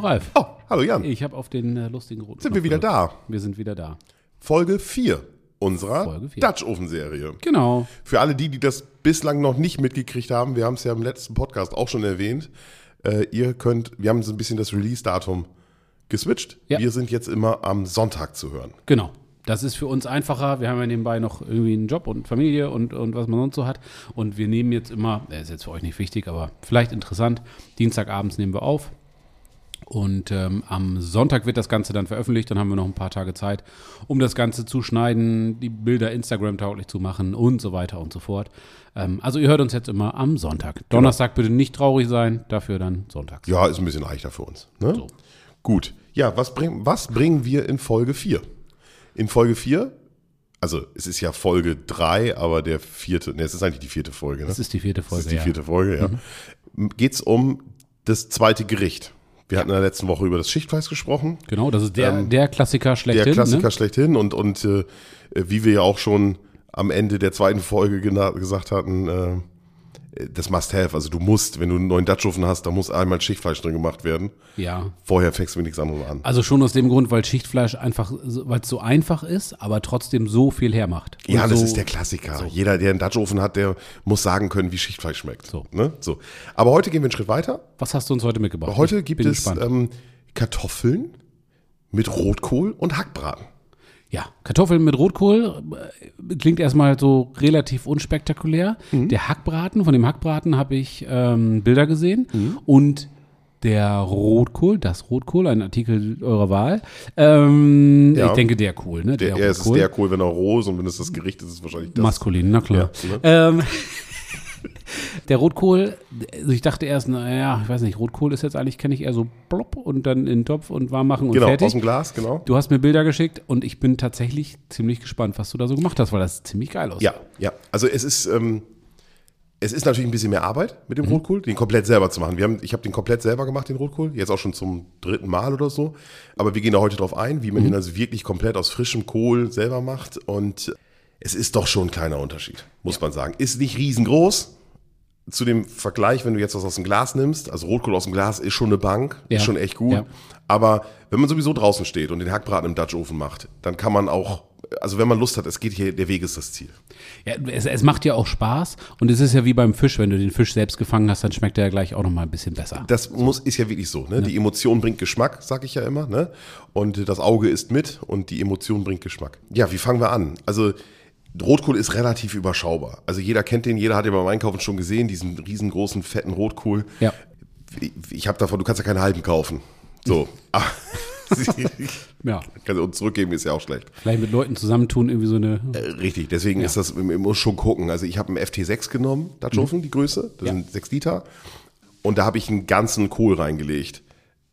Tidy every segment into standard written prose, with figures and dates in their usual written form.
Hallo Ralf. Oh, hallo Jan. Ich habe auf den lustigen roten Knopf gedrückt. Wir sind wieder da. Folge 4 unserer Dutch Oven Serie. Genau. Für alle die das bislang noch nicht mitgekriegt haben, wir haben es ja im letzten Podcast auch schon erwähnt, wir haben so ein bisschen das Release-Datum geswitcht. Ja. Wir sind jetzt immer am Sonntag zu hören. Genau. Das ist für uns einfacher. Wir haben ja nebenbei noch irgendwie einen Job und Familie und was man sonst so hat. Und wir nehmen jetzt immer, ist jetzt für euch nicht wichtig, aber vielleicht interessant, Dienstagabends nehmen wir auf. Und am Sonntag wird das Ganze dann veröffentlicht. Dann haben wir noch ein paar Tage Zeit, um das Ganze zu schneiden, die Bilder Instagram-tauglich zu machen und so weiter und so fort. Also ihr hört uns jetzt immer am Sonntag. Donnerstag bitte nicht traurig sein, dafür dann sonntags. Ja, ist ein bisschen leichter für uns. Ne? So. Gut. Ja, was bringen wir in Folge 4? In Folge 4, also es ist ja Folge 3, aber es ist eigentlich die vierte Folge. Ne? Es ist die vierte Folge. Geht es um das zweite Gericht. Wir hatten in der letzten Woche über das Schichtfleisch gesprochen. Genau, das ist der Klassiker schlechthin. Und wie wir ja auch schon am Ende der zweiten Folge gesagt hatten, das Must-Have, also du musst, wenn du einen neuen Dutch Oven hast, da muss einmal Schichtfleisch drin gemacht werden. Ja. Vorher fängst du mir nichts anderes an. Also schon aus dem Grund, weil Schichtfleisch einfach, weil es so einfach ist, aber trotzdem so viel hermacht. Und ja, das ist der Klassiker. So. Jeder, der einen Dutch Oven hat, der muss sagen können, wie Schichtfleisch schmeckt. So. Ne? So. Aber heute gehen wir einen Schritt weiter. Was hast du uns heute mitgebracht? Heute gibt es Kartoffeln mit Rotkohl und Hackbraten. Ja, Kartoffeln mit Rotkohl klingt erstmal so relativ unspektakulär. Mhm. Von dem Hackbraten habe ich Bilder gesehen. Mhm. Und das Rotkohl, ein Artikel eurer Wahl. Ich denke, der Kohl. Ne? Der Kohl, wenn er roh ist und wenn es das Gericht ist, ist es wahrscheinlich das. Maskulin, na klar. Ja, ne? Der Rotkohl, also ich dachte erst, naja, ich weiß nicht, Rotkohl ist jetzt eigentlich, kenne ich eher so plopp und dann in den Topf und warm machen und fertig. Genau, aus dem Glas, genau. Du hast mir Bilder geschickt und ich bin tatsächlich ziemlich gespannt, was du da so gemacht hast, weil das ziemlich geil aussieht. Ja, also es ist natürlich ein bisschen mehr Arbeit mit dem Rotkohl, den komplett selber zu machen. Ich habe den komplett selber gemacht, den Rotkohl, jetzt auch schon zum 3. Mal oder so. Aber wir gehen da heute drauf ein, wie man ihn also wirklich komplett aus frischem Kohl selber macht. Und es ist doch schon ein kleiner Unterschied, muss man sagen. Ist nicht riesengroß. Zu dem Vergleich, wenn du jetzt was aus dem Glas nimmst, also Rotkohl aus dem Glas ist schon eine Bank, ist schon echt gut. Ja. Aber wenn man sowieso draußen steht und den Hackbraten im Dutch Oven macht, dann kann man auch, also wenn man Lust hat, der Weg ist das Ziel. Ja, es macht ja auch Spaß und es ist ja wie beim Fisch, wenn du den Fisch selbst gefangen hast, dann schmeckt er ja gleich auch nochmal ein bisschen besser. Ist ja wirklich so, ne? Ja. Die Emotion bringt Geschmack, sag ich ja immer, ne? Und das Auge isst mit und die Emotion bringt Geschmack. Ja, wie fangen wir an? Also Rotkohl ist relativ überschaubar. Also jeder kennt den, jeder hat ja beim Einkaufen schon gesehen, diesen riesengroßen, fetten Rotkohl. Ja. Ich habe davon, du kannst ja keinen halben kaufen. So. Ja. Und zurückgeben ist ja auch schlecht. Vielleicht mit Leuten zusammentun, irgendwie so eine. Richtig, deswegen ist das, man muss schon gucken. Also ich habe einen FT6 genommen, Dutch Oven, die Größe, das sind 6 Liter. Und da habe ich einen ganzen Kohl reingelegt.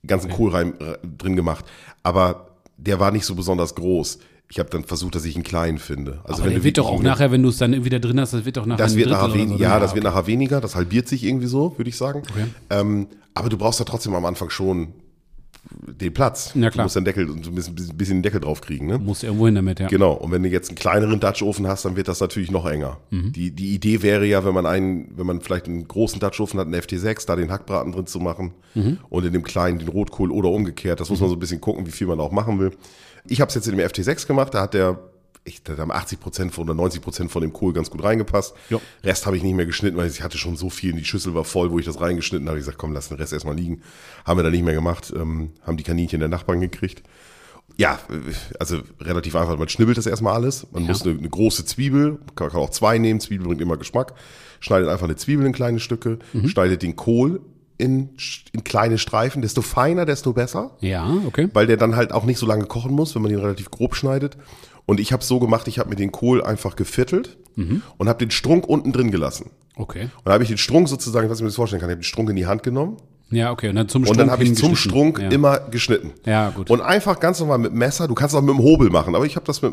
Drin gemacht. Aber der war nicht so besonders groß. Ich habe dann versucht, dass ich einen kleinen finde. Also aber wird doch auch nachher, wenn du es dann wieder drin hast, das wird nachher weniger. Das halbiert sich irgendwie so, würde ich sagen. Okay. Aber du brauchst da trotzdem am Anfang schon den Platz. Na klar. Du musst ein bisschen den Deckel drauf kriegen. Ne? Du musst irgendwo hin damit, ja. Genau. Und wenn du jetzt einen kleineren Dutch Oven hast, dann wird das natürlich noch enger. Mhm. Die Idee wäre ja, wenn man vielleicht einen großen Dutch Oven hat, einen FT6, da den Hackbraten drin zu machen und in dem kleinen den Rotkohl oder umgekehrt. Das muss man so ein bisschen gucken, wie viel man auch machen will. Ich habe es jetzt in dem FT6 gemacht, da haben 80% oder 90% von dem Kohl ganz gut reingepasst. Jo. Rest habe ich nicht mehr geschnitten, weil ich hatte schon so viel, die Schüssel war voll, wo ich das reingeschnitten habe. Ich gesagt, komm, lass den Rest erstmal liegen. Haben wir dann nicht mehr gemacht, haben die Kaninchen der Nachbarn gekriegt. Ja, also relativ einfach, man schnibbelt das erstmal alles. Man muss eine große Zwiebel, kann auch 2 nehmen, Zwiebel bringt immer Geschmack. Schneidet einfach eine Zwiebel in kleine Stücke, schneidet den Kohl in kleine Streifen, desto feiner, desto besser. Ja, okay. Weil der dann halt auch nicht so lange kochen muss, wenn man ihn relativ grob schneidet. Und ich habe es so gemacht, ich habe mir den Kohl einfach geviertelt und habe den Strunk unten drin gelassen. Okay. Und da habe ich den Strunk sozusagen, was ich mir das vorstellen kann, ich habe den Strunk in die Hand genommen. Ja, okay. Und dann habe ich zum Strunk immer geschnitten. Ja, gut. Und einfach ganz normal mit Messer, du kannst auch mit dem Hobel machen, aber ich habe das wir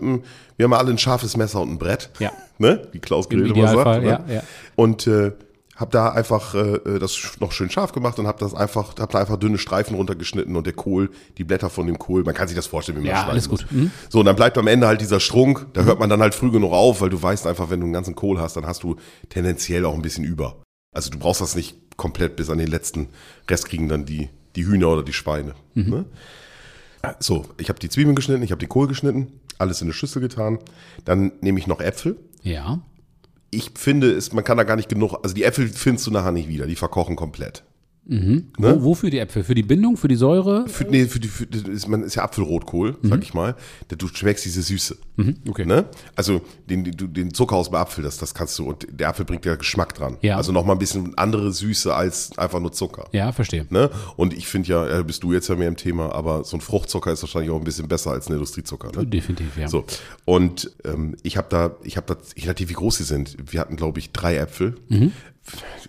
haben alle ein scharfes Messer und ein Brett. Ja. Ne? Wie Klaus Gerede mal sagt. Ne? Ja. Und habe da einfach das noch schön scharf gemacht und habe da einfach dünne Streifen runtergeschnitten und der Kohl, die Blätter von dem Kohl, man kann sich das vorstellen, wie man schneiden alles gut. Mhm. So, und dann bleibt am Ende halt dieser Strunk, da hört man dann halt früh genug auf, weil du weißt einfach, wenn du einen ganzen Kohl hast, dann hast du tendenziell auch ein bisschen über. Also du brauchst das nicht komplett bis an den letzten Rest kriegen dann die die Hühner oder die Schweine. Mhm. Ne? So, ich habe die Zwiebeln geschnitten, ich habe den Kohl geschnitten, alles in eine Schüssel getan. Dann nehme ich noch Äpfel. Ja. Ich finde, man kann da gar nicht genug, also die Äpfel findest du nachher nicht wieder, die verkochen komplett. Mhm. Ne? Wofür die Äpfel? Für die Bindung, für die Säure? Man ist ja Apfelrotkohl, sag ich mal. Du schmeckst diese Süße. Mhm. Okay. Ne? Also den Zucker aus dem Apfel, das kannst du, und der Apfel bringt ja Geschmack dran. Ja. Also nochmal ein bisschen andere Süße als einfach nur Zucker. Ja, verstehe. Ne? Und ich finde ja, bist du jetzt ja mehr im Thema, aber so ein Fruchtzucker ist wahrscheinlich auch ein bisschen besser als ein Industriezucker. Ne? Definitiv, ja. So. Und ich habe da, je nachdem wie groß sie sind, wir hatten glaube ich 3 Äpfel. Mhm.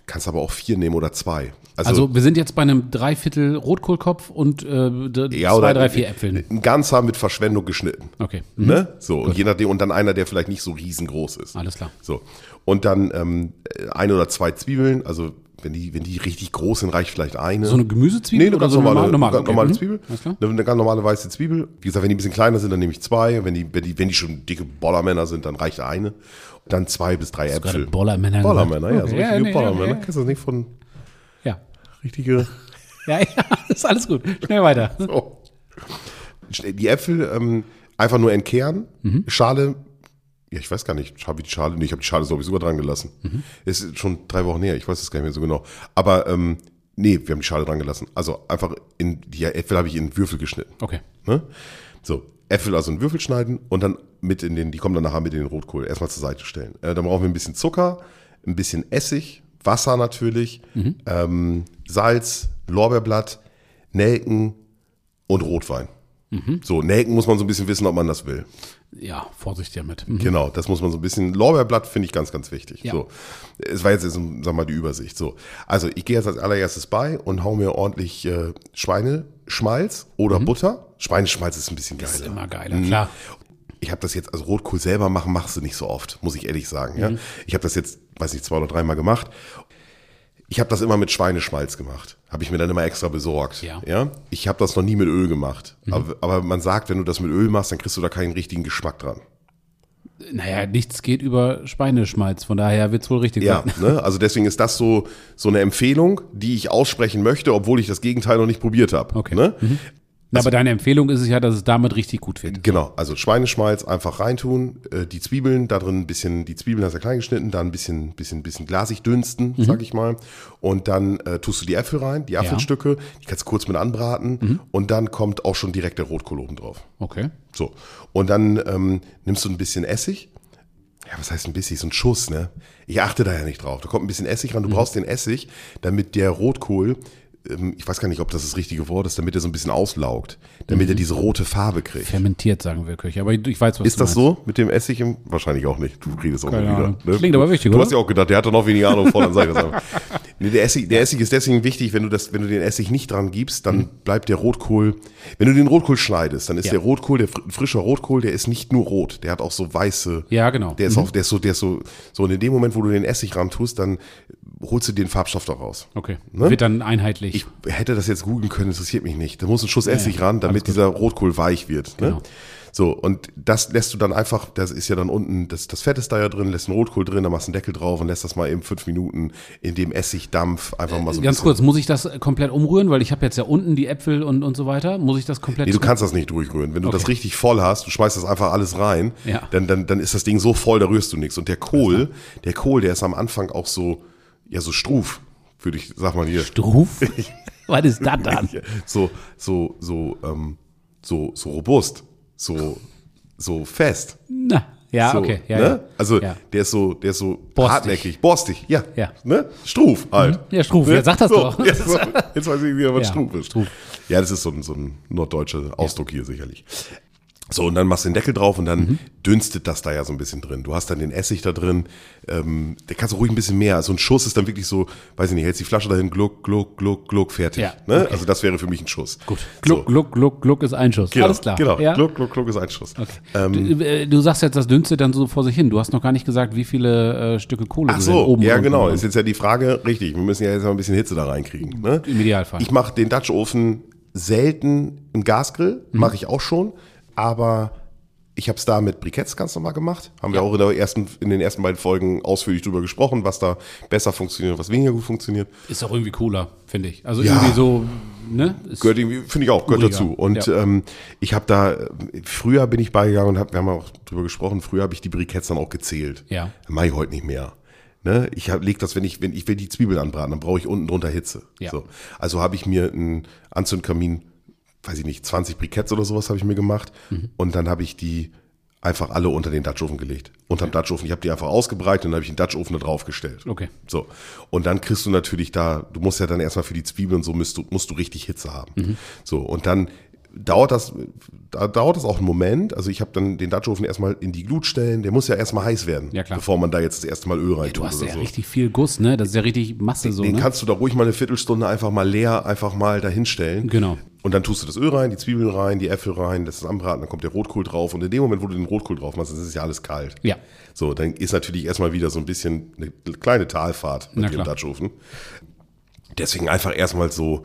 Kannst aber auch 4 nehmen oder 2. Also wir sind jetzt bei einem 3/4 Rotkohlkopf und 2, 3, 4 Äpfeln. Ein Ganzer mit Verschwendung geschnitten. Okay. Mhm. Ne? So, gut. Und je nachdem, und dann einer, der vielleicht nicht so riesengroß ist. Alles klar. So. Und dann 1 oder 2 Zwiebeln, also wenn die richtig groß sind, reicht vielleicht eine. So eine Gemüsezwiebel? Nee, oder so eine normale Zwiebel. Eine ganz normale weiße Zwiebel. Wie gesagt, wenn die ein bisschen kleiner sind, dann nehme ich 2. Wenn die schon dicke Bollermänner sind, dann reicht eine. Dann 2 bis 3 Äpfel. Gerade Bollermänner, okay. Ja, so richtige Bollermänner. Ja. Kennst du das nicht von... Ja. Richtige... Ja, ist alles gut. Schnell weiter. So. Die Äpfel einfach nur entkehren. Mhm. Schale... Ja, ich weiß gar nicht, habe ich die Schale? Nee, ich habe die Schale sogar dran gelassen. Mhm. Ist schon 3 Wochen her, ich weiß es gar nicht mehr so genau. Aber nee, wir haben die Schale dran gelassen. Also einfach die Äpfel habe ich in Würfel geschnitten. Okay. Ne? So, Äpfel also in Würfel schneiden und dann mit die kommen dann nachher mit in den Rotkohl. Erstmal zur Seite stellen. Dann brauchen wir ein bisschen Zucker, ein bisschen Essig, Wasser natürlich, Salz, Lorbeerblatt, Nelken und Rotwein. Mhm. So, Nelken muss man so ein bisschen wissen, ob man das will. Ja, vorsichtig damit. Mhm. Genau, das muss man so ein bisschen. Lorbeerblatt finde ich ganz, ganz wichtig. Ja. So, es war jetzt, sagen wir mal, die Übersicht. So, also ich gehe jetzt als allererstes bei und hau mir ordentlich Schweineschmalz oder Butter. Schweineschmalz ist ein bisschen geiler. Das ist immer geiler, klar. Ich habe das jetzt, also Rotkohl selber machen, machst du nicht so oft, muss ich ehrlich sagen. Mhm. Ja? Ich habe das jetzt, weiß nicht, 2 oder 3 Mal gemacht. Ich habe das immer mit Schweineschmalz gemacht. Habe ich mir dann immer extra besorgt. Ja. Ja? Ich habe das noch nie mit Öl gemacht. Mhm. Aber man sagt, wenn du das mit Öl machst, dann kriegst du da keinen richtigen Geschmack dran. Naja, nichts geht über Schweineschmalz. Von daher wird es wohl richtig sein. Ja, ne? Also deswegen ist das so eine Empfehlung, die ich aussprechen möchte, obwohl ich das Gegenteil noch nicht probiert habe. Okay. Ne? Mhm. Also, aber deine Empfehlung ist es ja, dass es damit richtig gut wird. Genau, also Schweineschmalz einfach reintun, die Zwiebeln da drin, ein bisschen, die Zwiebeln hast du ja klein geschnitten, dann ein bisschen glasig dünsten, sag ich mal. Und dann tust du die Äpfel rein, die Apfelstücke, die kannst du kurz mit anbraten und dann kommt auch schon direkt der Rotkohl oben drauf. Okay. So, und dann nimmst du ein bisschen Essig. Ja, was heißt ein bisschen? So ein Schuss, ne? Ich achte da ja nicht drauf. Da kommt ein bisschen Essig ran, du brauchst den Essig, damit der Rotkohl, ich weiß gar nicht, ob das richtige Wort ist, damit er so ein bisschen auslaugt, damit er diese rote Farbe kriegt. Fermentiert, sagen wir Köche, aber ich weiß, was du meinst. Ist das so mit dem Essig? Wahrscheinlich auch nicht. Du redest auch mal wieder. Ne? Klingt aber wichtig, oder? Du hast ja auch gedacht, der hat doch noch weniger Ahnung von, dann sag ich das einfach. Nee, der Essig ist deswegen wichtig, wenn du den Essig nicht dran gibst, dann bleibt der Rotkohl, wenn du den Rotkohl schneidest, dann ist der Rotkohl, der frischer Rotkohl, der ist nicht nur rot, der hat auch so weiße. Ja, genau. Der ist so, und in dem Moment, wo du den Essig ran tust, dann holst du den Farbstoff da raus. Okay. Ne? Wird dann einheitlich. Ich hätte das jetzt googeln können, interessiert mich nicht. Da muss ein Schuss Essig ran, damit dieser Rotkohl weich wird. Genau. Ne? So, und das lässt du dann einfach, das ist ja dann unten, das Fett ist da ja drin, lässt einen Rotkohl drin, da machst du einen Deckel drauf und lässt das mal eben 5 Minuten in dem Essigdampf einfach mal so ein bisschen. Ganz kurz, muss ich das komplett umrühren? Weil ich habe jetzt ja unten die Äpfel und so weiter. Muss ich das komplett? Nee, du kannst das nicht durchrühren. Wenn du das richtig voll hast, du schmeißt das einfach alles rein, dann ist das Ding so voll, da rührst du nichts. Und der Kohl, der ist am Anfang auch so, ja, so Struf, würde ich, sag mal hier. Struf? Was ist das dann? So robust, so fest. Na, ja, so, okay. Ja, ne? Ja. Also der ist so borstig. Hartnäckig, borstig, ja. Ne? Struf halt. Ja, Struf, ne? Ja, sag das so, doch. Jetzt weiß ich wieder, was Struf ist. Struf. Ja, das ist so ein norddeutscher Ausdruck hier sicherlich. So, und dann machst du den Deckel drauf und dann dünstet das da ja so ein bisschen drin. Du hast dann den Essig da drin, der kannst du ruhig ein bisschen mehr. Also ein Schuss ist dann wirklich so, weiß ich nicht, hältst die Flasche dahin, gluck, gluck, gluck, gluck, fertig. Ja, ne? Okay. Also das wäre für mich ein Schuss. Gut. Gluck, so. Gluck, gluck, gluck ist ein Schuss. Genau, alles klar. Genau, ja? Gluck, gluck, gluck ist ein Schuss. Okay. Du sagst jetzt, das dünstet dann so vor sich hin. Du hast noch gar nicht gesagt, wie viele Stücke Kohle sind oben. Ach so, ja genau. Ist jetzt ja die Frage, richtig, wir müssen ja jetzt mal ein bisschen Hitze da reinkriegen. Ne? Im Idealfall. Ich mache den Dutch Oven selten im Gasgrill, mache ich auch schon. Aber ich habe es da mit Briketts ganz normal gemacht. Haben wir auch in den ersten beiden Folgen ausführlich drüber gesprochen, was da besser funktioniert, was weniger gut funktioniert. Ist auch irgendwie cooler, finde ich. Also irgendwie so ne? Gehört irgendwie, finde ich auch, gehört dazu. Und ja. Ich habe da, früher bin ich beigegangen und wir haben auch drüber gesprochen, früher habe ich die Briketts dann auch gezählt. Ja. Mache ich heute nicht mehr. Ne? Ich lege das, wenn ich will die Zwiebeln anbraten, dann brauche ich unten drunter Hitze. Ja. So. Also habe ich mir einen Anzündkamin, weiß ich nicht, 20 Briketts oder sowas habe ich mir gemacht. Mhm. Und dann habe ich die einfach alle unter den Dutch Oven gelegt. Unterm Dutch Oven. Ich habe die einfach ausgebreitet und dann habe ich den Dutch Oven da drauf gestellt. Okay. So. Und dann kriegst du natürlich da, du musst ja dann erstmal für die Zwiebeln und so musst du richtig Hitze haben. Mhm. So. Und dann dauert das auch einen Moment. Also ich habe dann den Dutch Oven erstmal in die Glut stellen. Der muss ja erstmal heiß werden, ja, klar, bevor man da jetzt das erste Mal Öl rein tut. Du hast ja richtig viel Guss, ne? Das ist ja richtig Masse so. Den kannst du da ruhig mal eine Viertelstunde einfach mal dahinstellen. Genau. Und dann tust du das Öl rein, die Zwiebeln rein, die Äpfel rein, das ist anbraten, dann kommt der Rotkohl drauf. Und in dem Moment, wo du den Rotkohl drauf machst, ist es ja alles kalt. Ja. So, dann ist natürlich erstmal wieder so ein bisschen eine kleine Talfahrt mit dem Dutch Oven. Deswegen einfach erstmal so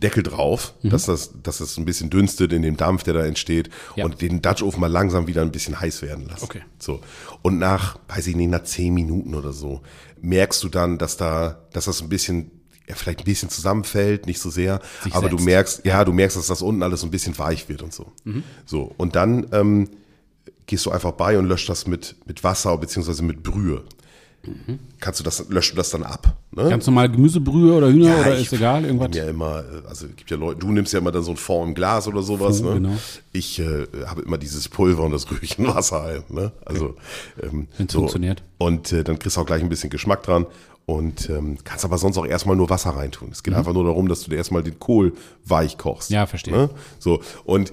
Deckel drauf, dass das ein bisschen dünstet in dem Dampf, der da entsteht. Ja. Und den Dutch Oven mal langsam wieder ein bisschen heiß werden lassen. Okay. So. Und nach 10 Minuten oder so, merkst du dann, dass das ein bisschen, ja, vielleicht ein bisschen zusammenfällt, nicht so sehr, aber selbst. du merkst, dass das unten alles so ein bisschen weich wird und so. Mhm. So, und dann gehst du einfach bei und löscht das mit Wasser bzw. mit Brühe. Mhm. Löschst du das dann ab? Ne? Ganz normal Gemüsebrühe oder Hühner oder ist egal, irgendwas? Ja, immer, also gibt ja Leute, du nimmst ja immer dann so ein Fond im Glas oder sowas. Ne? Genau. Ich habe immer dieses Pulver und das Rührchen Wasser halt. Ne? Also, wenn es funktioniert. Und dann kriegst du auch gleich ein bisschen Geschmack dran. Und kannst aber sonst auch erstmal nur Wasser reintun. Es geht einfach nur darum, dass du dir erstmal den Kohl weich kochst. Ja, verstehe. Ne? So, und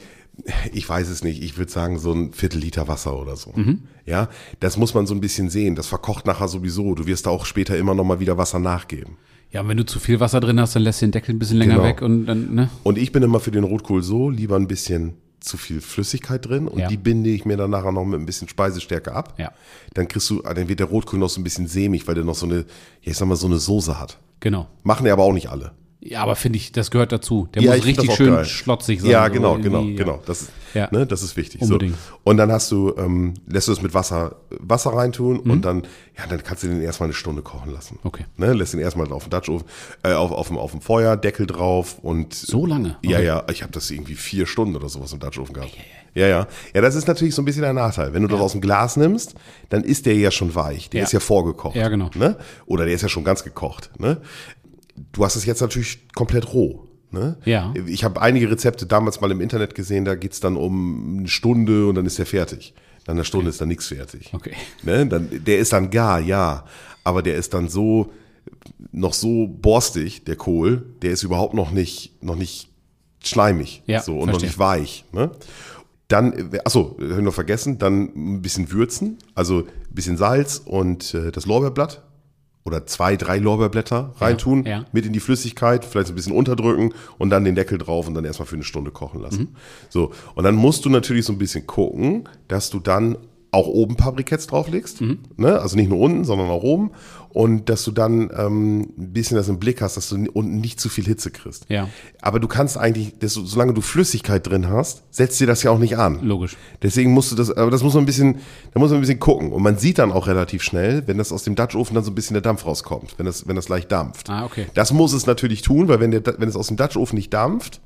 ich weiß es nicht, ich würde sagen so 1/4 Liter Wasser oder so. Mhm. Ja, das muss man so ein bisschen sehen. Das verkocht nachher sowieso. Du wirst da auch später immer noch mal wieder Wasser nachgeben. Ja, und wenn du zu viel Wasser drin hast, dann lässt du den Deckel ein bisschen länger weg. Und dann, ne? Und ich bin immer für den Rotkohl so, lieber ein bisschen zu viel Flüssigkeit drin und die binde ich mir dann nachher noch mit ein bisschen Speisestärke ab. Ja. Dann wird der Rotkohl noch so ein bisschen sämig, weil der noch so eine, ich sag mal, so eine Soße hat. Genau. Machen ja aber auch nicht alle. Ja, aber finde ich, das gehört dazu. Der muss richtig schön schlotzig sein. Ja, genau, genau. Das ist wichtig. Unbedingt. So. Und dann hast du, lässt du es mit Wasser reintun und dann kannst du den erstmal eine Stunde kochen lassen. Okay. Ne? Lässt den erstmal auf dem Dutch Oven, auf dem Feuer, Deckel drauf und. So lange? Okay. Ja, ich habe das irgendwie 4 Stunden oder sowas im Dutch Oven gehabt. Ja. Ja, das ist natürlich so ein bisschen der Nachteil. Wenn du das aus dem Glas nimmst, dann ist der ja schon weich. Der ist ja vorgekocht. Ja, genau. Ne? Oder der ist ja schon ganz gekocht. Ne? Du hast es jetzt natürlich komplett roh. Ne? Ja. Ich habe einige Rezepte damals mal im Internet gesehen, da geht es dann um 1 Stunde und dann ist der fertig. Nach einer Stunde ist dann nichts fertig. Okay. Ne? Der ist dann gar, aber der ist dann noch so borstig, der Kohl, der ist überhaupt noch nicht schleimig und verstehe. Noch nicht weich. Ne? Dann, habe ich noch vergessen, dann ein bisschen würzen, also ein bisschen Salz und das Lorbeerblatt. Oder 2, 3 Lorbeerblätter reintun, mit in die Flüssigkeit, vielleicht ein bisschen unterdrücken und dann den Deckel drauf und dann erstmal für 1 Stunde kochen lassen. Mhm. So, und dann musst du natürlich so ein bisschen gucken, dass du dann auch oben ein paar Briketts drauflegst, ne? Also nicht nur unten, sondern auch oben und dass du dann ein bisschen das im Blick hast, dass du unten nicht zu viel Hitze kriegst. Ja. Aber du kannst eigentlich, solange du Flüssigkeit drin hast, setzt dir das ja auch nicht an. Logisch. Deswegen musst du da muss man ein bisschen gucken und man sieht dann auch relativ schnell, wenn das aus dem Dutch Oven dann so ein bisschen der Dampf rauskommt, wenn das leicht dampft. Ah, okay. Das muss es natürlich tun, weil wenn es aus dem Dutch Oven nicht dampft,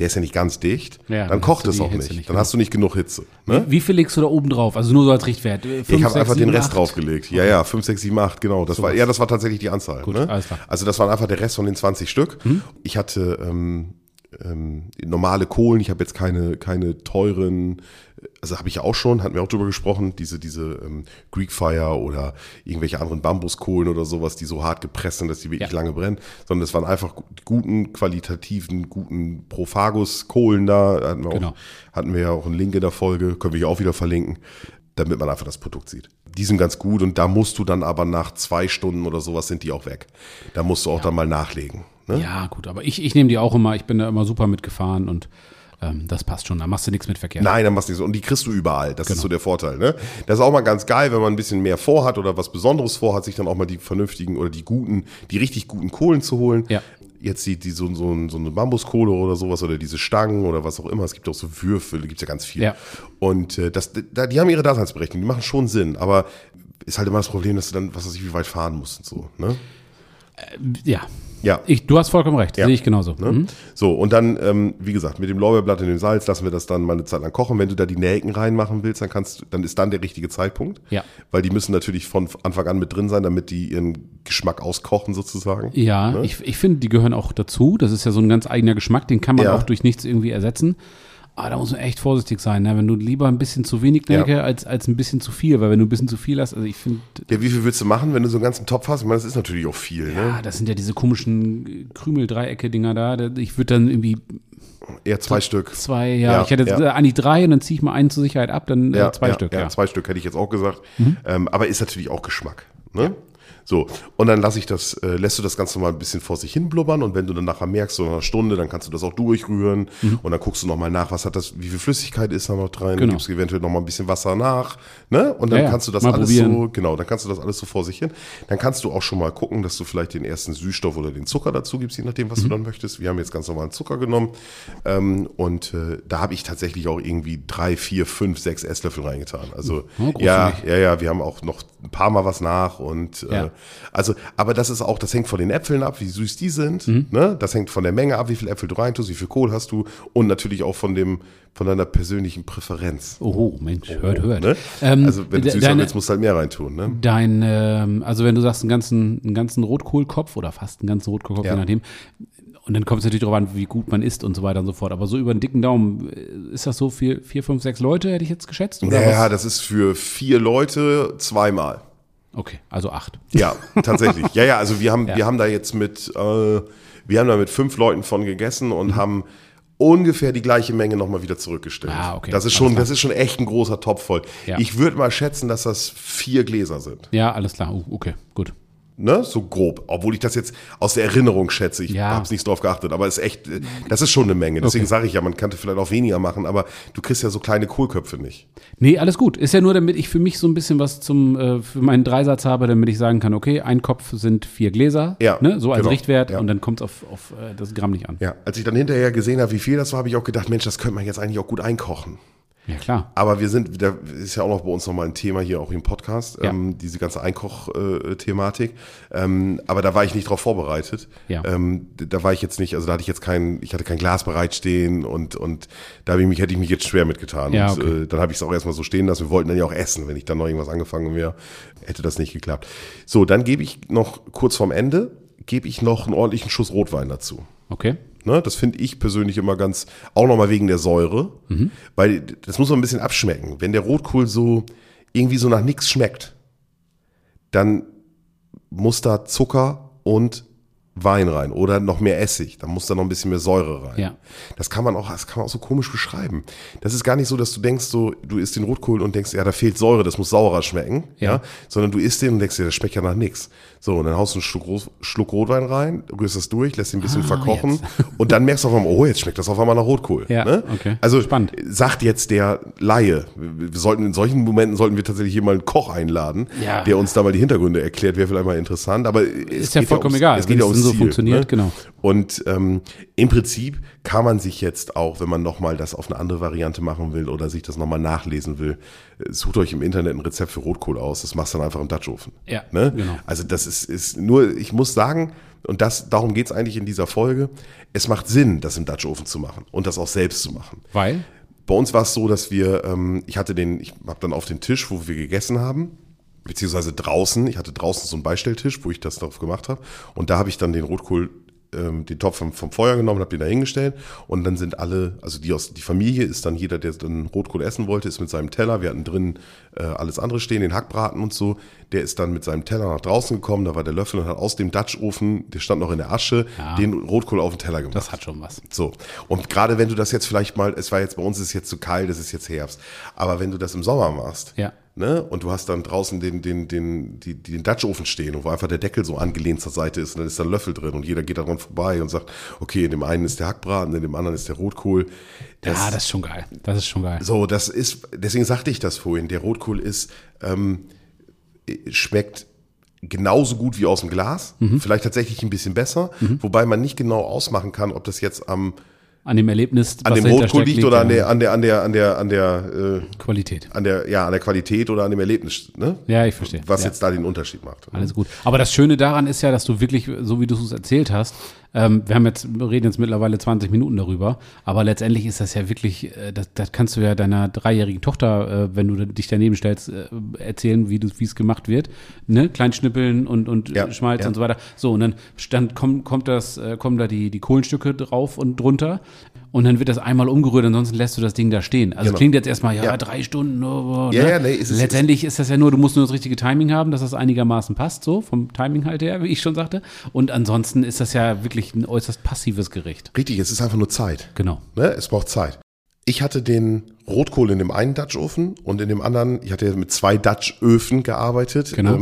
der ist ja nicht ganz dicht, dann kocht es auch nicht. Dann hast du nicht genug Hitze. Ne? Wie viel legst du da oben drauf? Also nur so als Richtwert. 5, ich habe einfach 7, den 8. Rest draufgelegt. Okay. 5, 6, 7, 8, genau. Das war tatsächlich die Anzahl. Gut, ne? Alles klar. Also das waren einfach der Rest von den 20 Stück. Ich hatte normale Kohlen, ich habe jetzt keine teuren, also habe ich ja auch schon, hatten wir auch drüber gesprochen, diese Greek Fire oder irgendwelche anderen Bambuskohlen oder sowas, die so hart gepresst sind, dass die wirklich lange brennen, sondern das waren einfach guten Profagus-Kohlen da, hatten wir ja auch einen Link in der Folge, können wir ja auch wieder verlinken, damit man einfach das Produkt sieht. Die sind ganz gut und da musst du dann aber nach 2 Stunden oder sowas sind die auch weg. Da musst du auch dann mal nachlegen. Ne? Ja, gut, aber ich nehme die auch immer, ich bin da immer super mitgefahren und das passt schon, da machst du nichts mit Verkehr. Nein, da machst du nichts und die kriegst du überall, das ist so der Vorteil. Ne? Das ist auch mal ganz geil, wenn man ein bisschen mehr vorhat oder was Besonderes vorhat, sich dann auch mal die vernünftigen oder die richtig guten Kohlen zu holen. Ja. Jetzt die so eine Bambuskohle oder sowas oder diese Stangen oder was auch immer. Es gibt auch so Würfel, da gibt es ja ganz viel. Ja. Und die haben ihre Daseinsberechtigung, die machen schon Sinn, aber ist halt immer das Problem, dass du dann, was weiß ich, wie weit fahren musst und so. Ne? Ja, Ja. Du hast vollkommen recht, ja. Sehe ich genauso. Ne? Mhm. So, und dann, wie gesagt, mit dem Lorbeerblatt und dem Salz lassen wir das dann mal eine Zeit lang kochen. Wenn du da die Nelken reinmachen willst, dann ist dann der richtige Zeitpunkt. Ja. Weil die müssen natürlich von Anfang an mit drin sein, damit die ihren Geschmack auskochen sozusagen. Ja, ne? Ich finde, die gehören auch dazu. Das ist ja so ein ganz eigener Geschmack, den kann man auch durch nichts irgendwie ersetzen. Aber da muss man echt vorsichtig sein, ne? Wenn du lieber ein bisschen zu wenig Nelke als ein bisschen zu viel, weil wenn du ein bisschen zu viel hast, also ich finde... Ja, wie viel willst du machen, wenn du so einen ganzen Topf hast? Ich meine, das ist natürlich auch viel, ja, ne? Ja, das sind ja diese komischen Krümel-Dreiecke-Dinger da. Ich würde dann irgendwie... Eher zwei Stück. Zwei, ja. Ich hätte jetzt an die drei und dann ziehe ich mal einen zur Sicherheit ab, dann zwei Stück. Ja, zwei Stück hätte ich jetzt auch gesagt. Mhm. Aber ist natürlich auch Geschmack, ne? Ja. So, und dann lässt du das Ganze mal ein bisschen vor sich hin blubbern und wenn du dann nachher merkst, so nach einer Stunde, dann kannst du das auch durchrühren und dann guckst du nochmal nach, wie viel Flüssigkeit ist da noch drin, genau. Gibst eventuell nochmal ein bisschen Wasser nach, ne? Und dann kannst du das alles probieren. Dann kannst du das alles so vor sich hin. Dann kannst du auch schon mal gucken, dass du vielleicht den ersten Süßstoff oder den Zucker dazu gibst, je nachdem, was du dann möchtest. Wir haben jetzt ganz normalen Zucker genommen da habe ich tatsächlich auch irgendwie 3, 4, 5, 6 Esslöffel reingetan. Also, wir haben auch noch ein paar Mal was nach und aber das ist auch, das hängt von den Äpfeln ab, wie süß die sind, ne? Das hängt von der Menge ab, wie viel Äpfel du reintust, wie viel Kohl hast du und natürlich auch von deiner persönlichen Präferenz. Oh, Mensch, hört. Ne? Also wenn du süß haben willst, musst du halt mehr reintun, ne? Also wenn du sagst, einen ganzen Rotkohlkopf oder fast einen ganzen Rotkohlkopf, je nachdem, und dann kommt es natürlich darauf an, wie gut man isst und so weiter und so fort. Aber so über den dicken Daumen, ist das so 4, 5, 6 Leute, hätte ich jetzt geschätzt? Oder was? Das ist für 4 Leute zweimal. Okay, also 8. Ja, tatsächlich. Ja, also wir haben da mit 5 Leuten von gegessen und haben ungefähr die gleiche Menge nochmal wieder zurückgestellt. Ah, okay. Das ist schon echt ein großer Topf voll. Ja. Ich würde mal schätzen, dass das 4 Gläser sind. Ja, alles klar. Okay, gut. Ne, so grob, obwohl ich das jetzt aus der Erinnerung schätze, ich habe es nicht drauf geachtet, aber es ist echt, das ist schon eine Menge, deswegen sage ich ja, man könnte vielleicht auch weniger machen, aber du kriegst ja so kleine Kohlköpfe nicht. Nee, alles gut, ist ja nur, damit ich für mich so ein bisschen was für meinen Dreisatz habe, damit ich sagen kann, okay, ein Kopf sind 4 Gläser, als Richtwert und dann kommt es auf das Gramm nicht an. Ja, als ich dann hinterher gesehen habe, wie viel das war, habe ich auch gedacht, Mensch, das könnte man jetzt eigentlich auch gut einkochen. Ja, klar. Aber da ist ja auch noch bei uns nochmal ein Thema hier auch im Podcast, diese ganze Einkoch-Thematik. Aber da war ich nicht drauf vorbereitet. Ja. Da war ich jetzt nicht, also da hatte ich jetzt ich hatte kein Glas bereitstehen und da hätte ich mich jetzt schwer mitgetan. Ja, okay. Und dann habe ich es auch erstmal so stehen lassen. Wir wollten dann ja auch essen. Wenn ich dann noch irgendwas angefangen wäre, hätte das nicht geklappt. So, dann kurz vorm Ende gebe ich noch einen ordentlichen Schuss Rotwein dazu. Okay. Ne, das finde ich persönlich immer ganz, auch nochmal wegen der Säure, weil das muss man ein bisschen abschmecken. Wenn der Rotkohl so irgendwie so nach nichts schmeckt, dann muss da Zucker und Wein rein oder noch mehr Essig, dann muss da noch ein bisschen mehr Säure rein. Ja. Das kann man auch so komisch beschreiben. Das ist gar nicht so, dass du denkst, so, du isst den Rotkohl und denkst, ja, da fehlt Säure, das muss saurer schmecken, sondern du isst den und denkst, ja, das schmeckt ja nach nichts. So, und dann haust du einen Schluck Rotwein rein, rührst das durch, lässt ihn ein bisschen verkochen und dann merkst du auf einmal, jetzt schmeckt das auf einmal nach Rotkohl. Ja, ne? Okay. Also spannend. Sagt jetzt der Laie, in solchen Momenten sollten wir tatsächlich hier mal einen Koch einladen, der uns da mal die Hintergründe erklärt, wäre vielleicht mal interessant, aber ist ja vollkommen egal. Es geht ja ums so Ziel, funktioniert, ne? Genau. Und im Prinzip kann man sich jetzt auch, wenn man nochmal das auf eine andere Variante machen will oder sich das nochmal nachlesen will, sucht euch im Internet ein Rezept für Rotkohl aus, das machst du dann einfach im Dutch Oven. Ja, ne? Genau. Also das ist nur, ich muss sagen, und darum geht es eigentlich in dieser Folge, es macht Sinn, das im Dutch Oven zu machen und das auch selbst zu machen. Weil? Bei uns war es so, dass wir, ich habe dann auf den Tisch, wo wir gegessen haben, beziehungsweise draußen, ich hatte draußen so einen Beistelltisch, wo ich das drauf gemacht habe und da habe ich dann den Rotkohl, den Topf vom Feuer genommen, habe den da hingestellt und dann sind alle, also die Familie ist dann, jeder, der dann Rotkohl essen wollte, ist mit seinem Teller, wir hatten drin alles andere stehen, den Hackbraten und so, der ist dann mit seinem Teller nach draußen gekommen, da war der Löffel und hat aus dem Dutch-Ofen, der stand noch in der Asche, den Rotkohl auf den Teller gemacht. Das hat schon was. So, und gerade wenn du das jetzt vielleicht mal, bei uns ist es jetzt zu kalt, es ist jetzt Herbst, aber wenn du das im Sommer machst, ne? Und du hast dann draußen den Dutch-Ofen stehen, wo einfach der Deckel so angelehnt zur Seite ist und dann ist da ein Löffel drin und jeder geht daran vorbei und sagt, okay, in dem einen ist der Hackbraten, in dem anderen ist der Rotkohl. Das ist schon geil. Das ist schon geil. So, deswegen sagte ich das vorhin, der Rotkohl schmeckt genauso gut wie aus dem Glas, vielleicht tatsächlich ein bisschen besser, wobei man nicht genau ausmachen kann, ob das jetzt am an dem Erlebnis, was an dem Rotkohl liegt oder an der Qualität. An der Qualität oder an dem Erlebnis, ne? Ja, ich verstehe. Was jetzt da den Unterschied macht. Alles gut. Aber das Schöne daran ist ja, dass du wirklich, so wie du es uns erzählt hast, wir reden jetzt mittlerweile 20 Minuten darüber, aber letztendlich ist das ja wirklich, das kannst du ja deiner 3-jährigen Tochter, wenn du dich daneben stellst, erzählen, wie es gemacht wird, ne? Kleinschnippeln und Schmalz und so weiter. So, und dann kommen da die Kohlenstücke drauf und drunter. Und dann wird das einmal umgerührt, ansonsten lässt du das Ding da stehen. Also klingt jetzt erstmal, 3 Stunden. Oh, ne? Letztendlich ist das ja nur, du musst nur das richtige Timing haben, dass das einigermaßen passt, so vom Timing halt her, wie ich schon sagte. Und ansonsten ist das ja wirklich ein äußerst passives Gericht. Richtig, es ist einfach nur Zeit. Genau. Ne? Es braucht Zeit. Ich hatte den Rotkohl in dem einen Dutch Oven und in dem anderen, ich hatte mit 2 Dutch Öfen gearbeitet. Genau.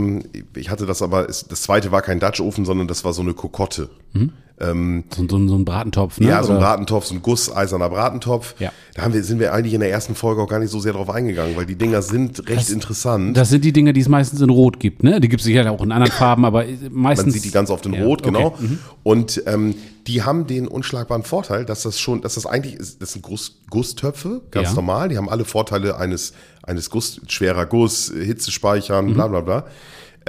Ich hatte das aber, das zweite war kein Dutch Oven, sondern das war so eine Cocotte. Mhm. So ein Bratentopf, ne? Ja, so ein Bratentopf, so ein gusseiserner Bratentopf. Ja. Da sind wir eigentlich in der ersten Folge auch gar nicht so sehr drauf eingegangen, weil die Dinger sind recht interessant. Das sind die Dinger, die es meistens in Rot gibt, ne? Die gibt es sicher auch in anderen Farben, aber meistens. Man sieht die ganz oft in Rot, genau. Okay. Mhm. Und die haben den unschlagbaren Vorteil, dass das sind Gusstöpfe, ganz normal. Die haben alle Vorteile eines Guss, schwerer Guss, Hitze speichern, bla bla bla.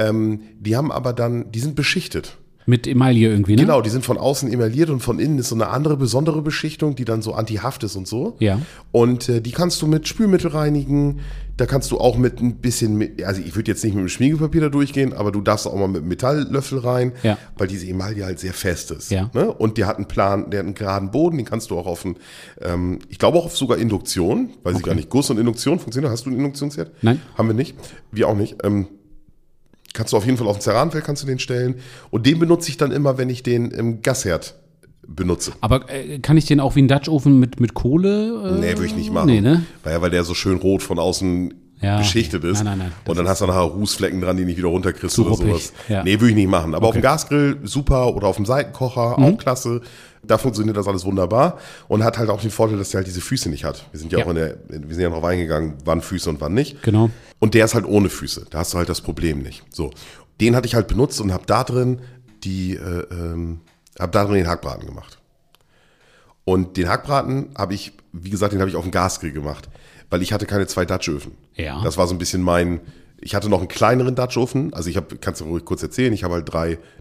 Die haben aber dann, die sind beschichtet. Mit Emaille irgendwie, ne? Genau, die sind von außen emailliert und von innen ist so eine andere besondere Beschichtung, die dann so antihaft ist und so. Ja. Und die kannst du mit Spülmittel reinigen, da kannst du auch mit ein bisschen, also ich würde jetzt nicht mit dem Schmiegelpapier da durchgehen, aber du darfst auch mal mit einem Metalllöffel rein, weil diese Emaille halt sehr fest ist. Ja. Ne? Und der hat einen geraden Boden, den kannst du auch auf einen, ich glaube auch auf sogar Induktion, weiß ich gar nicht, Guss und Induktion funktioniert. Hast du einen Induktionsherd? Nein. Haben wir nicht, wir auch nicht. Kannst du auf jeden Fall auf dem Ceranfeld kannst du den stellen. Und den benutze ich dann immer, wenn ich den im Gasherd benutze. Aber kann ich den auch wie einen Dutch Oven mit Kohle? Nee, würde ich nicht machen. Nee, ne? Weil der so schön rot von außen beschichtet ist. Nein. Und dann hast du nachher Rußflecken dran, die nicht wieder runterkriegst oder sowas. Ja. Nee, würde ich nicht machen. Aber auf dem Gasgrill super oder auf dem Seitenkocher auch klasse. Da funktioniert das alles wunderbar und hat halt auch den Vorteil, dass der halt diese Füße nicht hat. Wir sind ja auch wir sind ja drauf eingegangen, wann Füße und wann nicht. Genau. Und der ist halt ohne Füße. Da hast du halt das Problem nicht. So, den hatte ich halt benutzt und habe da drin den Hackbraten gemacht. Und den Hackbraten habe ich, wie gesagt, den habe ich auf dem Gasgrill gemacht, weil ich hatte keine 2 Dutch-Öfen. Ja. Das war so ein bisschen mein. Ich hatte noch einen kleineren Dutch Oven, also kannst du ruhig kurz erzählen, ich habe halt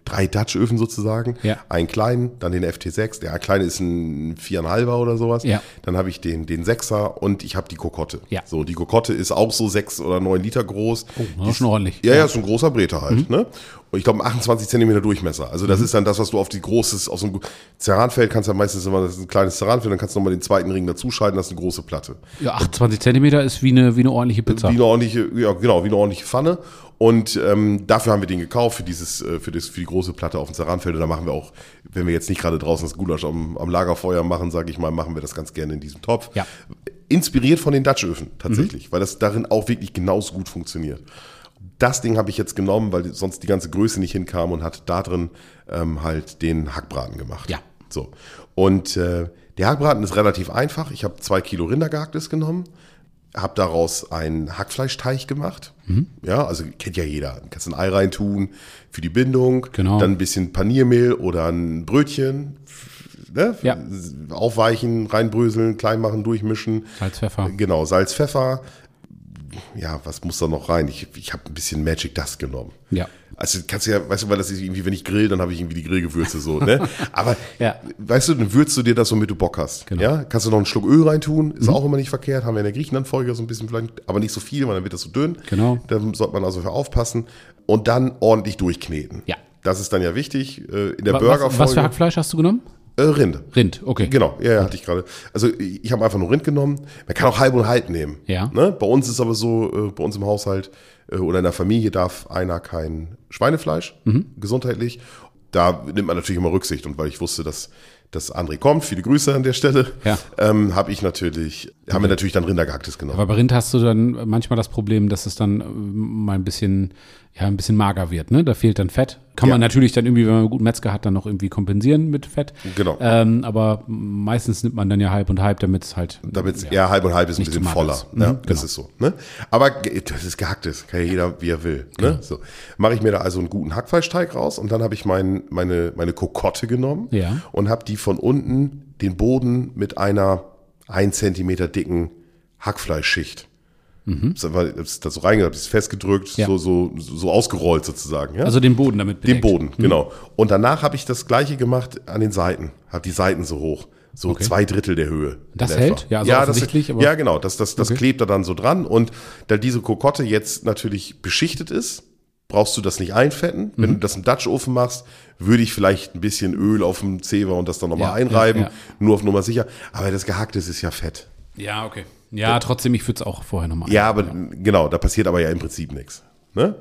drei Dutch Öfen sozusagen, einen kleinen, dann den FT6, der kleine ist ein 4,5er oder sowas, dann habe ich den 6er und ich habe die Cocotte. Ja. So, die Cocotte ist auch so 6 oder 9 Liter groß. Oh, das ist schon ordentlich. Ja, ist ein großer Breter halt, ne? Und ich glaube 28 Zentimeter Durchmesser, also das ist dann das, was du auf die großes, auf so ein Ceranfeld kannst ja meistens immer, das ist ein kleines Ceranfeld, dann kannst du nochmal den zweiten Ring dazuschalten, das ist eine große Platte. Ja, 28 Zentimeter ist wie eine ordentliche Pizza. Wie eine ordentliche Pfanne und dafür haben wir den gekauft für die große Platte auf dem Ceranfeld. Und da machen wir auch, wenn wir jetzt nicht gerade draußen das Gulasch am Lagerfeuer machen, sage ich mal, machen wir das ganz gerne in diesem Topf. Ja. Inspiriert von den Dutch Öfen tatsächlich, weil das darin auch wirklich genauso gut funktioniert. Das Ding habe ich jetzt genommen, weil sonst die ganze Größe nicht hinkam und hat da drin halt den Hackbraten gemacht. Ja. So. Und der Hackbraten ist relativ einfach. Ich habe 2 Kilo Rindergehacktes genommen. Habe daraus einen Hackfleischteig gemacht. Mhm. Ja, also kennt ja jeder. Kannst ein Ei reintun für die Bindung. Genau. Dann ein bisschen Paniermehl oder ein Brötchen. Ne? Ja. Aufweichen, reinbröseln, klein machen, durchmischen. Salz, Pfeffer. Genau, Salz, Pfeffer. Ja, was muss da noch rein? Ich habe ein bisschen Magic Dust genommen. Ja. Also kannst du ja, weißt du, weil das ist irgendwie, wenn ich grill, dann habe ich irgendwie die Grillgewürze so, ne? Aber weißt du, dann würzt du dir das, womit du Bock hast. Genau. Ja? Kannst du noch einen Schluck Öl reintun, ist auch immer nicht verkehrt, haben wir in der Griechenland-Folge so ein bisschen vielleicht, aber nicht so viel, weil dann wird das so dünn. Genau. Da sollte man also für aufpassen und dann ordentlich durchkneten. Ja. Das ist dann ja wichtig. In der Burger-Folge. Was für Hackfleisch hast du genommen? Rind, okay. Genau, ja, hatte ich gerade. Also ich habe einfach nur Rind genommen. Man kann auch halb und halb nehmen. Ja. Ne? Bei uns ist aber so, bei uns im Haushalt oder in der Familie darf einer kein Schweinefleisch, gesundheitlich. Da nimmt man natürlich immer Rücksicht. Und weil ich wusste, dass André kommt, viele Grüße an der Stelle, haben wir natürlich dann Rindergehacktes genommen. Aber bei Rind hast du dann manchmal das Problem, dass es dann mal ein bisschen mager wird, ne? Da fehlt dann Fett. Kann man natürlich dann irgendwie, wenn man einen guten Metzger hat, dann noch irgendwie kompensieren mit Fett. Genau. Aber meistens nimmt man dann ja halb und halb, damit es halt. Halb und halb ist ein bisschen voller. Ist. Ne? Das ist so. Ne? Aber das ist Gehacktes, kann ja jeder, wie er will. Ne? So. Mache ich mir da also einen guten Hackfleischteig raus und dann habe ich meine Cocotte genommen und habe die von unten den Boden mit einer 1 Zentimeter dicken Hackfleischschicht. Mhm. Das so reingedrückt, das ist festgedrückt, ja. so ausgerollt sozusagen. Ja? Also den Boden damit bedeckt. Den Boden, genau. Und danach habe ich das Gleiche gemacht an den Seiten. Habe die Seiten so hoch. So okay. 2 Drittel der Höhe. Das hält? Ja, also ja, offensichtlich, das, aber ja, genau. Das okay. klebt da dann so dran. Und da diese Cocotte jetzt natürlich beschichtet ist, brauchst du das nicht einfetten. Wenn du das im Dutch Oven machst, würde ich vielleicht ein bisschen Öl auf dem Zewa und das dann nochmal einreiben. Ja. Nur auf Nummer sicher. Aber das Gehackte ist ja fett. Ja, okay. Ja, trotzdem, ich würde es auch vorher nochmal einreiben. Ja, aber genau, da passiert aber ja im Prinzip nichts. Ne?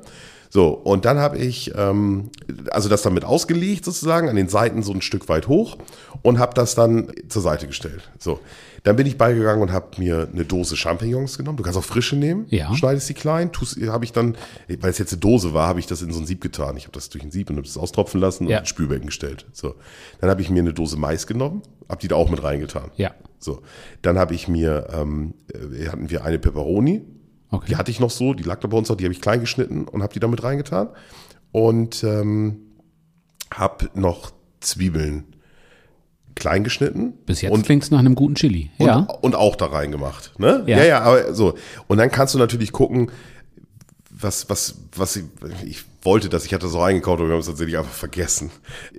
So, und dann habe ich also das damit ausgelegt sozusagen, an den Seiten so ein Stück weit hoch und habe das dann zur Seite gestellt. So, dann bin ich beigegangen und habe mir eine Dose Champignons genommen. Du kannst auch frische nehmen, schneidest die klein, habe ich dann, weil es jetzt eine Dose war, habe ich das in so ein Sieb getan. Ich habe das durch ein Sieb und habe das austropfen lassen und ins Spülbecken gestellt. So, dann habe ich mir eine Dose Mais genommen, habe die da auch mit reingetan. Ja. So, dann habe ich mir, hatten wir eine Peperoni. Okay. Die hatte ich noch so, die lag da bei uns noch, die habe ich klein geschnitten und habe die damit reingetan. Und habe noch Zwiebeln klein geschnitten. Bis jetzt klingt es nach einem guten Chili. Ja. Und auch da reingemacht. Ne? Ja. ja, aber so. Und dann kannst du natürlich gucken, was ich wollte das, ich hatte das auch eingekauft, aber wir haben es tatsächlich einfach vergessen.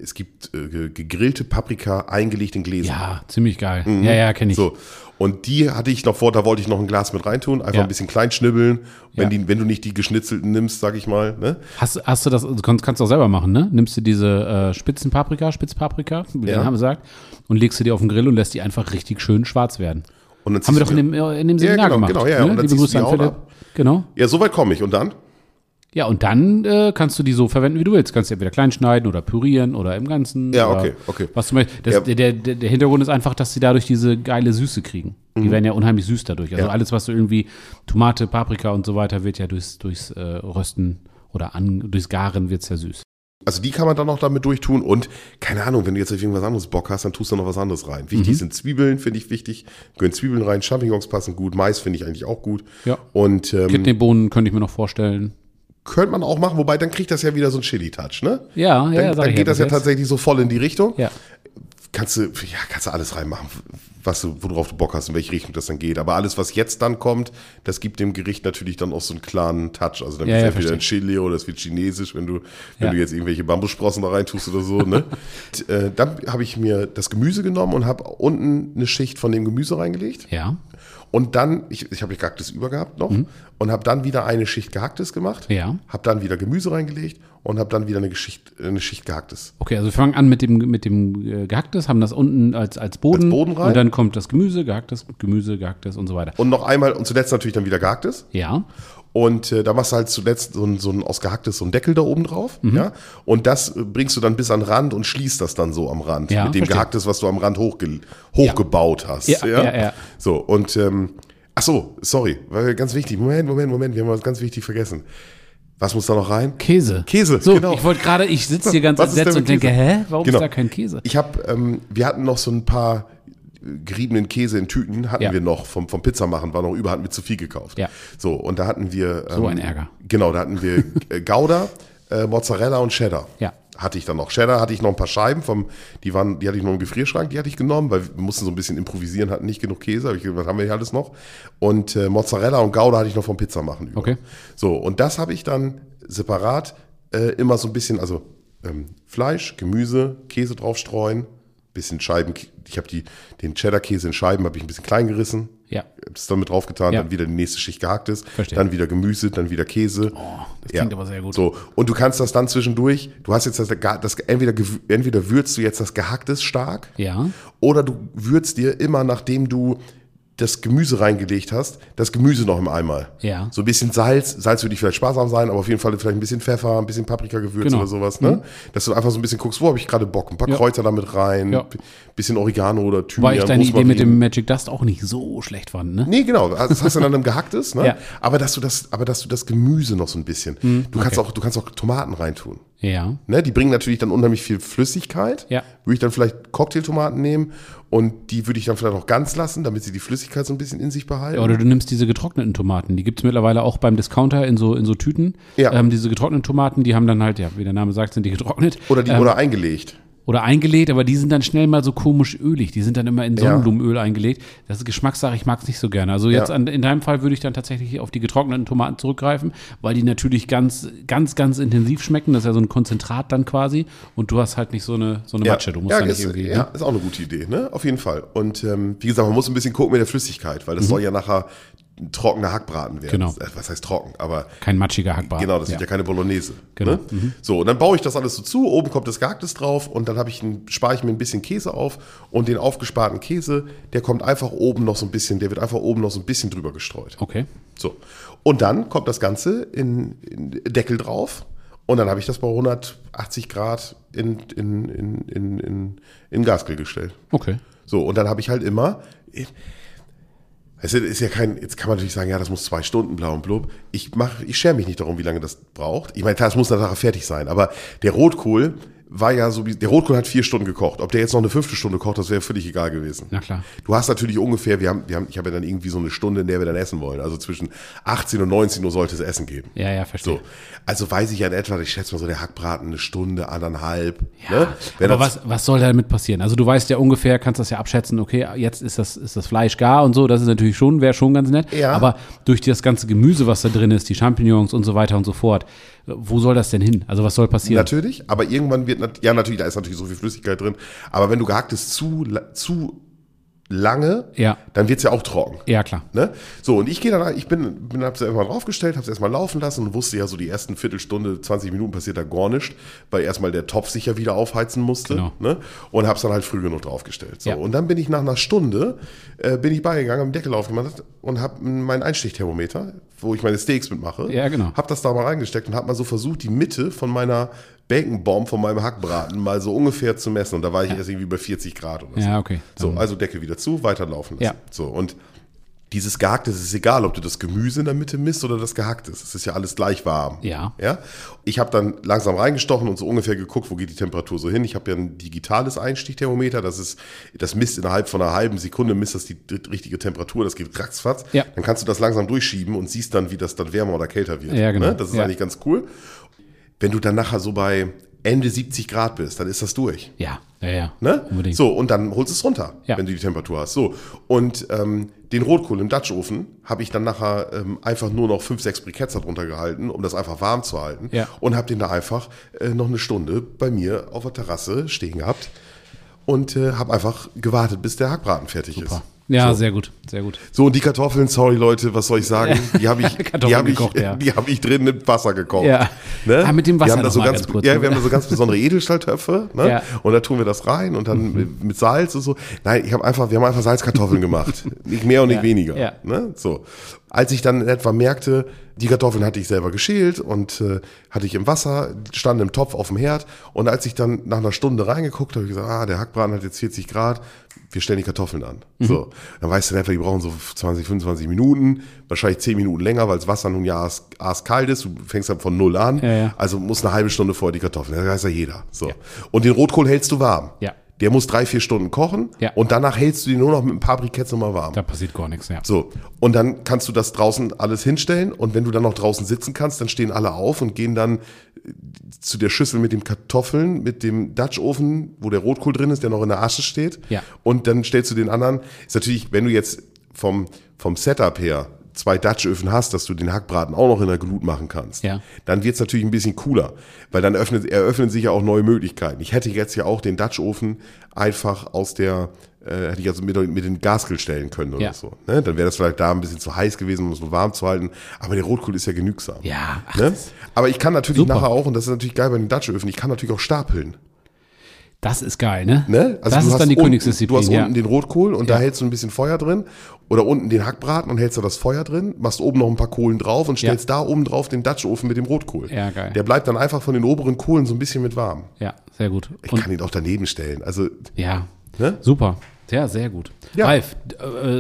Es gibt gegrillte Paprika eingelegt in Gläser. Ja, ziemlich geil. Mhm. Ja, kenne ich. So. Und die hatte ich noch vor, da wollte ich noch ein Glas mit reintun, einfach ein bisschen klein schnibbeln, wenn du nicht die geschnitzelten nimmst, sag ich mal. Ne? Hast du das, kannst du auch selber machen, ne? Nimmst du diese Spitzpaprika, wie der Name sagt, und legst du die auf den Grill und lässt die einfach richtig schön schwarz werden. Und dann haben wir doch in dem Seminar gemacht. Genau, ja. Ne? Und dann ziehst du die auch ab. Genau. Ja, so weit komme ich. Und dann? Ja, und dann kannst du die so verwenden, wie du willst. Kannst du entweder klein schneiden oder pürieren oder im Ganzen. Ja, okay. Was du möchtest. Der Hintergrund ist einfach, dass sie dadurch diese geile Süße kriegen. Die werden ja unheimlich süß dadurch. Also alles, was du irgendwie, Tomate, Paprika und so weiter, wird ja durchs Rösten oder durchs Garen wird es ja süß. Also die kann man dann noch damit durchtun und, keine Ahnung, wenn du jetzt auf irgendwas anderes Bock hast, dann tust du noch was anderes rein. Wichtig sind Zwiebeln, finde ich wichtig. Gönn Zwiebeln rein, Champignons passen gut, Mais finde ich eigentlich auch gut. Ja. Und Kidneybohnen könnte ich mir noch vorstellen. Könnte man auch machen, wobei dann kriegt das ja wieder so einen Chili-Touch, ne? Ja, dann, ja. Dann geht das ja tatsächlich so voll in die Richtung. Ja. Kannst du alles reinmachen, worauf du Bock hast, in welche Richtung das dann geht. Aber alles, was jetzt dann kommt, das gibt dem Gericht natürlich dann auch so einen klaren Touch. Also dann wird es entweder ein Chili oder es wird chinesisch, wenn du jetzt irgendwelche Bambussprossen da reintust oder so. Ne? Und, dann habe ich mir das Gemüse genommen und habe unten eine Schicht von dem Gemüse reingelegt. Ja. Und dann, ich habe gehacktes übergehabt noch und habe dann wieder eine Schicht gehacktes gemacht, habe dann wieder Gemüse reingelegt und habe dann wieder eine Schicht gehacktes. Okay, also wir fangen an mit dem gehacktes, haben das unten als Boden, rein und dann kommt das Gemüse, gehacktes und so weiter. Und noch einmal und zuletzt natürlich dann wieder gehacktes. Ja. Und da machst du halt zuletzt so ein aus gehacktes so einen Deckel da oben drauf, ja. Und das bringst du dann bis an den Rand und schließt das dann so am Rand mit dem gehacktes, was du am Rand hochgebaut hast. Ja. So und ach so, sorry, weil ganz wichtig. Moment, wir haben was ganz wichtig vergessen. Was muss da noch rein? Käse. So, genau. Ich wollte gerade, ich sitze hier ganz entsetzt und denke, hä, warum ist da kein Käse? Ich habe, wir hatten noch so ein paar geriebenen Käse in Tüten, hatten wir noch vom Pizzamachen, war noch über, hatten wir zu viel gekauft. Ja. So, und da hatten wir so ein Ärger. Genau, da hatten wir Gouda, Mozzarella und Cheddar. Ja. Hatte ich dann noch. Cheddar hatte ich noch ein paar Scheiben die hatte ich noch im Gefrierschrank, die hatte ich genommen, weil wir mussten so ein bisschen improvisieren, hatten nicht genug Käse, aber was haben wir hier alles noch? Und Mozzarella und Gouda hatte ich noch vom Pizzamachen über. Okay. So, und das habe ich dann separat immer so ein bisschen, also Fleisch, Gemüse, Käse draufstreuen, bisschen Scheiben, ich habe den Cheddar-Käse in Scheiben, habe ich ein bisschen klein gerissen. Ja. Das dann mit draufgetan, dann wieder die nächste Schicht gehacktes, dann wieder Gemüse, dann wieder Käse. Oh, das klingt aber sehr gut. So, und du kannst das dann zwischendurch, du hast jetzt das entweder würzt du jetzt das Gehacktes stark, oder du würzt dir immer, nachdem du das Gemüse reingelegt hast, das Gemüse noch im Eimer. Ja. So ein bisschen Salz würde ich vielleicht sparsam sein, aber auf jeden Fall vielleicht ein bisschen Pfeffer, ein bisschen Paprikagewürz oder sowas, ne? Dass du einfach so ein bisschen guckst, wo habe ich gerade Bock, ein paar Kräuter damit rein, bisschen Oregano oder Thymian. Weil ich deine Idee mit dem Magic Dust auch nicht so schlecht fand, ne? Nee, genau, also das hast du dann im Gehacktes, ne? Ja. Aber dass du das Gemüse noch so ein bisschen, du kannst auch Tomaten reintun. Ja. Ne, die bringen natürlich dann unheimlich viel Flüssigkeit. Ja. Würde ich dann vielleicht Cocktailtomaten nehmen und die würde ich dann vielleicht auch ganz lassen, damit sie die Flüssigkeit so ein bisschen in sich behalten. Ja, oder du nimmst diese getrockneten Tomaten. Die gibt es mittlerweile auch beim Discounter in so Tüten. Ja. Diese getrockneten Tomaten, die haben dann halt, wie der Name sagt, sind die getrocknet. Oder eingelegt. Oder eingelegt, aber die sind dann schnell mal so komisch ölig. Die sind dann immer in Sonnenblumenöl eingelegt. Das ist Geschmackssache, ich mag es nicht so gerne. Also jetzt in deinem Fall würde ich dann tatsächlich auf die getrockneten Tomaten zurückgreifen, weil die natürlich ganz, ganz, ganz intensiv schmecken. Das ist ja so ein Konzentrat dann quasi. Und du hast halt nicht so eine Matsche. Du musst da nicht irgendwie. Ja, ist auch eine gute Idee, ne? Auf jeden Fall. Und wie gesagt, man muss ein bisschen gucken mit der Flüssigkeit, weil das soll ja nachher ein trockener Hackbraten werden. Genau. Was heißt trocken? Aber kein matschiger Hackbraten. Genau, das wird ja keine Bolognese. Genau. Ne? Mhm. So, und dann baue ich das alles so zu. Oben kommt das Gehacktes drauf und dann spare ich mir ein bisschen Käse auf. Und den aufgesparten Käse, der wird einfach oben noch so ein bisschen drüber gestreut. Okay. So. Und dann kommt das Ganze in Deckel drauf. Und dann habe ich das bei 180 Grad in Gasgrill gestellt. Okay. So, und dann habe ich halt immer... Es ist ja jetzt kann man natürlich sagen, ja, das muss 2 Stunden, bla und blub. Ich schere mich nicht darum, wie lange das braucht. Ich meine, klar, es muss nachher fertig sein, aber der Rotkohl hat 4 Stunden gekocht. Ob der jetzt noch eine 5. Stunde kocht, das wäre völlig egal gewesen. Na klar. Du hast natürlich ungefähr, ich habe ja dann irgendwie so eine Stunde, in der wir dann essen wollen. Also zwischen 18 und 19 Uhr sollte es Essen geben. Ja, verstehe. So. Also weiß ich ja in etwa, ich schätze mal so der Hackbraten 1 Stunde, 1,5. Ja, ne? Aber was soll damit passieren? Also du weißt ja ungefähr, kannst das ja abschätzen, okay, jetzt ist das Fleisch gar und so, das ist natürlich wäre schon ganz nett. Ja. Aber durch das ganze Gemüse, was da drin ist, die Champignons und so weiter und so fort, wo soll das denn hin? Also was soll passieren? Natürlich, aber irgendwann da ist natürlich so viel Flüssigkeit drin, aber wenn du Gehacktes zu lange, dann wird's ja auch trocken. Ja, klar. Ne? So, und ich hab's erstmal draufgestellt, hab's erstmal laufen lassen und wusste ja so die ersten Viertelstunde, 20 Minuten passiert da gar nichts, weil erstmal der Topf sich ja wieder aufheizen musste. Genau. Ne? Und hab's dann halt früh genug draufgestellt. So, und dann bin ich nach einer Stunde, beigegangen, hab den Deckel aufgemacht und hab mein Einstichthermometer, wo ich meine Steaks mitmache, hab das da mal reingesteckt und hab mal so versucht, die Mitte von meiner Baconbomb von meinem Hackbraten mal so ungefähr zu messen. Und da war ich erst irgendwie bei 40 Grad oder so. Ja, okay. So, also Deckel wieder zu, weiterlaufen lassen. Ja. So, und dieses Gehackte, es ist egal, ob du das Gemüse in der Mitte misst oder das Gehackte ist. Es ist ja alles gleich warm. Ja. Ich habe dann langsam reingestochen und so ungefähr geguckt, wo geht die Temperatur so hin. Ich habe ja ein digitales Einstichthermometer. Das misst innerhalb von einer halben Sekunde, misst das die richtige Temperatur. Das geht ratzfatz. Ja. Dann kannst du das langsam durchschieben und siehst dann, wie das dann wärmer oder kälter wird. Ja, genau. Ne? Das ist eigentlich ganz cool. Wenn du dann nachher so bei Ende 70 Grad bist, dann ist das durch. Ja. Ne? Unbedingt. So, und dann holst du es runter, wenn du die Temperatur hast. So, und den Rotkohl im Dutch Oven habe ich dann nachher einfach nur noch 5-6 Briketts darunter gehalten, um das einfach warm zu halten. Ja. Und habe den da einfach noch eine Stunde bei mir auf der Terrasse stehen gehabt und habe einfach gewartet, bis der Hackbraten fertig ist. Ja, so. Sehr gut. So, und die Kartoffeln, sorry Leute, was soll ich sagen? Die habe ich drin im Wasser gekocht. Ja, ne? Mit dem Wasser noch mal ganz kurz. Ja, wir haben da so ganz besondere Edelstahltöpfe, ne? Ja. Und da tun wir das rein und dann mit Salz und so. Nein, wir haben einfach Salzkartoffeln gemacht. Nicht mehr und nicht weniger. Ja. Ne? So. Als ich dann etwa merkte, die Kartoffeln hatte ich selber geschält und hatte ich im Wasser, standen im Topf auf dem Herd. Und als ich dann nach einer Stunde reingeguckt habe, habe ich gesagt, der Hackbraten hat jetzt 40 Grad, wir stellen die Kartoffeln an. Mhm. So, dann weißt du einfach, die brauchen so 20, 25 Minuten, wahrscheinlich 10 Minuten länger, weil das Wasser nun ja arschkalt ist, du fängst dann von 0 an. Ja. Also muss eine halbe Stunde vorher die Kartoffeln, das weiß ja jeder. So. Ja. Und den Rotkohl hältst du warm. Ja. Der muss 3-4 Stunden kochen und danach hältst du den nur noch mit ein paar Briketts nochmal warm. Da passiert gar nichts, So, und dann kannst du das draußen alles hinstellen und wenn du dann noch draußen sitzen kannst, dann stehen alle auf und gehen dann zu der Schüssel mit den Kartoffeln, mit dem Dutch Oven, wo der Rotkohl drin ist, der noch in der Asche steht. Ja. Und dann stellst du den anderen, ist natürlich, wenn du jetzt vom Setup her 2 Dutch-Öfen hast, dass du den Hackbraten auch noch in der Glut machen kannst, dann wird es natürlich ein bisschen cooler, weil dann eröffnen sich ja auch neue Möglichkeiten. Ich hätte jetzt ja auch den Dutch-Ofen einfach hätte ich also mit den Gasgrill stellen können oder so. Ne? Dann wäre das vielleicht da ein bisschen zu heiß gewesen, um es nur warm zu halten. Aber der Rotkohl ist ja genügsam. Ja. Ach, ne? Aber ich kann natürlich nachher auch, und das ist natürlich geil bei den Dutch-Öfen, ich kann natürlich auch stapeln. Das ist geil, ne? Also das ist dann die Königsdisziplin. Du hast unten den Rotkohl und da hältst du ein bisschen Feuer drin oder unten den Hackbraten und hältst da das Feuer drin, machst oben noch ein paar Kohlen drauf und stellst da oben drauf den Dutch Oven mit dem Rotkohl. Ja, geil. Der bleibt dann einfach von den oberen Kohlen so ein bisschen mit warm. Ja, sehr gut. Ich kann ihn auch daneben stellen. Also ne? Super. Ja, sehr gut. Ja. Ralf,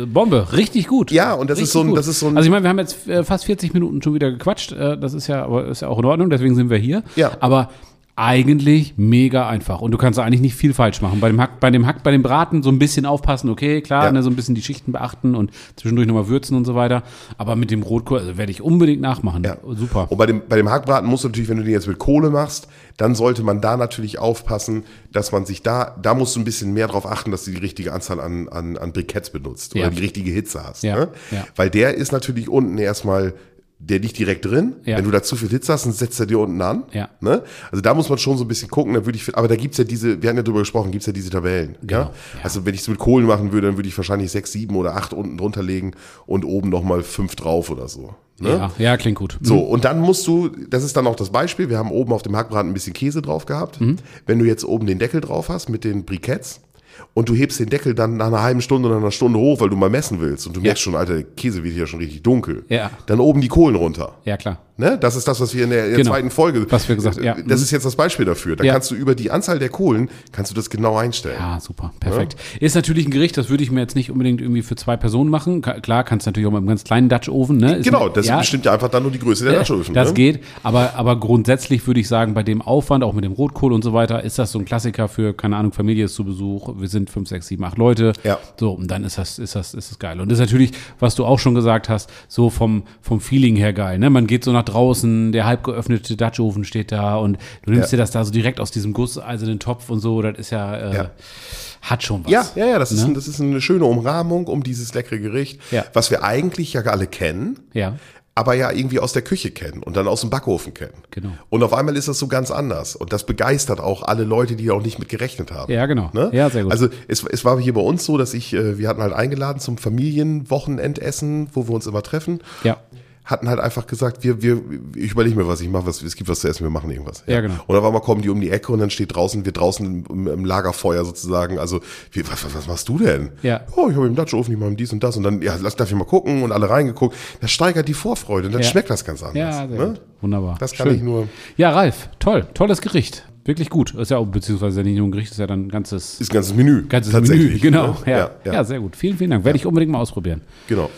Bombe, richtig gut. Ja, und das ist so ein. Also ich meine, wir haben jetzt fast 40 Minuten schon wieder gequatscht. Das ist ja auch in Ordnung, deswegen sind wir hier. Ja. Aber eigentlich mega einfach. Und du kannst eigentlich nicht viel falsch machen. Bei dem Braten so ein bisschen aufpassen, okay, klar, ja, ne, so ein bisschen die Schichten beachten und zwischendurch nochmal würzen und so weiter. Aber mit dem Rotkohl, also werde ich unbedingt nachmachen. Ja. Super. Und bei dem Hackbraten musst du natürlich, wenn du den jetzt mit Kohle machst, dann sollte man da natürlich aufpassen, dass man sich da musst du ein bisschen mehr drauf achten, dass du die richtige Anzahl an Briketts benutzt oder die richtige Hitze hast. Ja. Ne? Ja. Weil der ist natürlich unten erstmal, der liegt direkt drin. Ja. Wenn du da zu viel Hitze hast, dann setzt er dir unten an. Ja. Ne? Also da muss man schon so ein bisschen gucken. Da würde ich, aber da gibt's ja diese, wir hatten ja drüber gesprochen, gibt's ja diese Tabellen. Genau. Ja? Ja. Also wenn ich es mit Kohlen machen würde, dann würde ich wahrscheinlich 6, 7 oder 8 unten drunter legen und oben nochmal 5 drauf oder so. Ne? Ja, klingt gut. So, und dann musst du, das ist dann auch das Beispiel, wir haben oben auf dem Hackbraten ein bisschen Käse drauf gehabt. Mhm. Wenn du jetzt oben den Deckel drauf hast mit den Briketts, und du hebst den Deckel dann nach einer halben Stunde oder einer Stunde hoch, weil du mal messen willst. Und du merkst schon, Alter, der Käse wird hier schon richtig dunkel. Ja. Dann oben die Kohlen runter. Ja, klar. Ne? Das ist das, was wir in der zweiten Folge, was wir gesagt haben. Ja. Das ist jetzt das Beispiel dafür. Da kannst du über die Anzahl der Kohlen, kannst du das genau einstellen. Ja, super, perfekt. Ja? Ist natürlich ein Gericht, das würde ich mir jetzt nicht unbedingt irgendwie für 2 Personen machen. Klar, kannst du natürlich auch mit einem ganz kleinen Dutch Oven. Ne? Genau, das bestimmt ja einfach dann nur die Größe der Dutch Oven. Das geht, aber grundsätzlich würde ich sagen, bei dem Aufwand, auch mit dem Rotkohl und so weiter, ist das so ein Klassiker für, keine Ahnung, Familie ist zu Besuch, wir sind 5, 6, 7, 8 Leute. Ja. So, und dann ist das geil. Und das ist natürlich, was du auch schon gesagt hast, so vom Feeling her geil. Ne? Man geht so nach draußen, der halb geöffnete Dutch Oven steht da und du nimmst dir das da so direkt aus diesem gusseisernen Topf und so. Das ist hat schon was. Ja, das ist, ne? Das ist eine schöne Umrahmung um dieses leckere Gericht, was wir eigentlich ja alle kennen. Ja. Aber ja irgendwie aus der Küche kennen und dann aus dem Backofen kennen. Genau. Und auf einmal ist das so ganz anders. Und das begeistert auch alle Leute, die auch nicht mit gerechnet haben. Ja, genau. Ne? Ja, sehr gut. Also es war hier bei uns so, dass wir hatten halt eingeladen zum Familienwochenendessen, wo wir uns immer treffen. Ja. Hatten halt einfach gesagt, ich überlege mir, was ich mache, es gibt was zu essen, wir machen irgendwas. Ja, genau. Und auf einmal kommen die um die Ecke und dann steht wir draußen im Lagerfeuer sozusagen, also, was machst du denn? Ja. Oh, ich habe im Dutch Oven, ich mache dies und das und dann, darf ich mal gucken und alle reingeguckt. Das steigert die Vorfreude und dann schmeckt das ganz anders. Ja, ne? Wunderbar. Das kann ich nur. Ja, Ralf, tolles Gericht. Wirklich gut. Ist ja auch, beziehungsweise nicht nur ein Gericht, ist ja dann ein ganzes. Ist ein ganzes Menü. Ganzes Menü, genau. Ja. Ja, sehr gut. Vielen, vielen Dank. Werde ich unbedingt mal ausprobieren. Genau.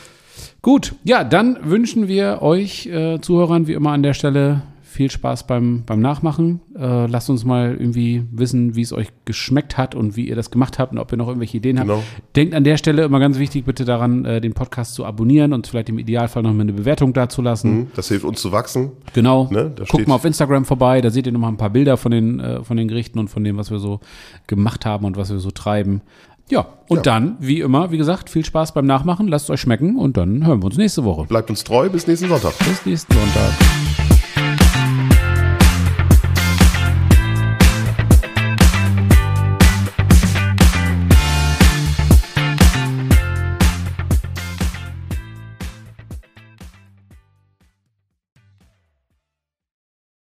Gut, ja, dann wünschen wir euch Zuhörern wie immer an der Stelle viel Spaß beim Nachmachen. Lasst uns mal irgendwie wissen, wie es euch geschmeckt hat und wie ihr das gemacht habt und ob ihr noch irgendwelche Ideen habt. Denkt an der Stelle immer ganz wichtig bitte daran, den Podcast zu abonnieren und vielleicht im Idealfall noch mal eine Bewertung dazulassen. Das hilft uns zu wachsen. Genau. Ne? Guckt mal auf Instagram vorbei, da seht ihr noch mal ein paar Bilder von den Gerichten und von dem, was wir so gemacht haben und was wir so treiben. Ja, und dann, wie immer, wie gesagt, viel Spaß beim Nachmachen, lasst es euch schmecken und dann hören wir uns nächste Woche. Bleibt uns treu, bis nächsten Sonntag.